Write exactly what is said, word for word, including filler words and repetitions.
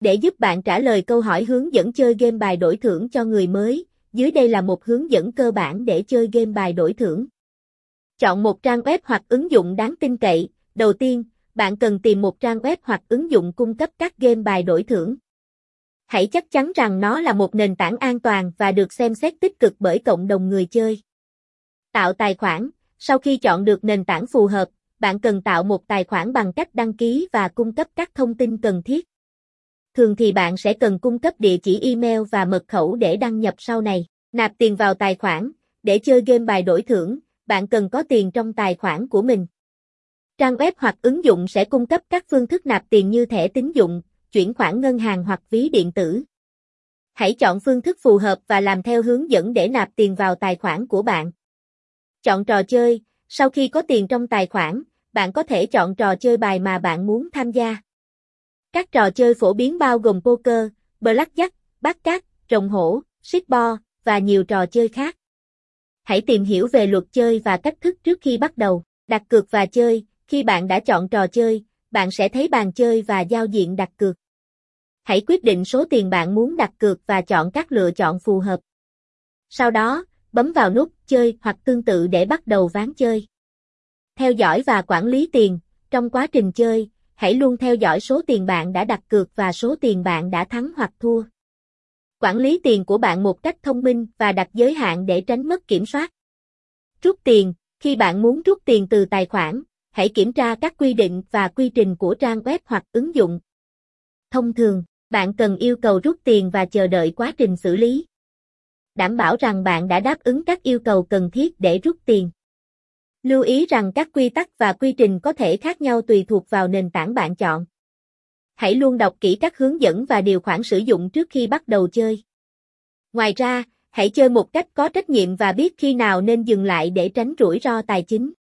Để giúp bạn trả lời câu hỏi hướng dẫn chơi game bài đổi thưởng cho người mới, dưới đây là một hướng dẫn cơ bản để chơi game bài đổi thưởng. Chọn một trang web hoặc ứng dụng đáng tin cậy. Đầu tiên, bạn cần tìm một trang web hoặc ứng dụng cung cấp các game bài đổi thưởng. Hãy chắc chắn rằng nó là một nền tảng an toàn và được xem xét tích cực bởi cộng đồng người chơi. Tạo tài khoản. Sau khi chọn được nền tảng phù hợp, bạn cần tạo một tài khoản bằng cách đăng ký và cung cấp các thông tin cần thiết. Thường thì bạn sẽ cần cung cấp địa chỉ email và mật khẩu để đăng nhập sau này. Nạp tiền vào tài khoản. Để chơi game bài đổi thưởng, bạn cần có tiền trong tài khoản của mình. Trang web hoặc ứng dụng sẽ cung cấp các phương thức nạp tiền như thẻ tín dụng, chuyển khoản ngân hàng hoặc ví điện tử. Hãy chọn phương thức phù hợp và làm theo hướng dẫn để nạp tiền vào tài khoản của bạn. Chọn trò chơi. Sau khi có tiền trong tài khoản, bạn có thể chọn trò chơi bài mà bạn muốn tham gia. Các trò chơi phổ biến bao gồm poker, blackjack, baccarat, rồng hổ, sic bo và nhiều trò chơi khác. Hãy tìm hiểu về luật chơi và cách thức trước khi bắt đầu. Đặt cược và chơi. Khi bạn đã chọn trò chơi, bạn sẽ thấy bàn chơi và giao diện đặt cược. Hãy quyết định số tiền bạn muốn đặt cược và chọn các lựa chọn phù hợp. Sau đó, bấm vào nút chơi hoặc tương tự để bắt đầu ván chơi. Theo dõi và quản lý tiền. Trong quá trình chơi, hãy luôn theo dõi số tiền bạn đã đặt cược và số tiền bạn đã thắng hoặc thua. Quản lý tiền của bạn một cách thông minh và đặt giới hạn để tránh mất kiểm soát. Rút tiền. Khi bạn muốn rút tiền từ tài khoản, hãy kiểm tra các quy định và quy trình của trang web hoặc ứng dụng. Thông thường, bạn cần yêu cầu rút tiền và chờ đợi quá trình xử lý. Đảm bảo rằng bạn đã đáp ứng các yêu cầu cần thiết để rút tiền. Lưu ý rằng các quy tắc và quy trình có thể khác nhau tùy thuộc vào nền tảng bạn chọn. Hãy luôn đọc kỹ các hướng dẫn và điều khoản sử dụng trước khi bắt đầu chơi. Ngoài ra, hãy chơi một cách có trách nhiệm và biết khi nào nên dừng lại để tránh rủi ro tài chính.